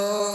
Oh.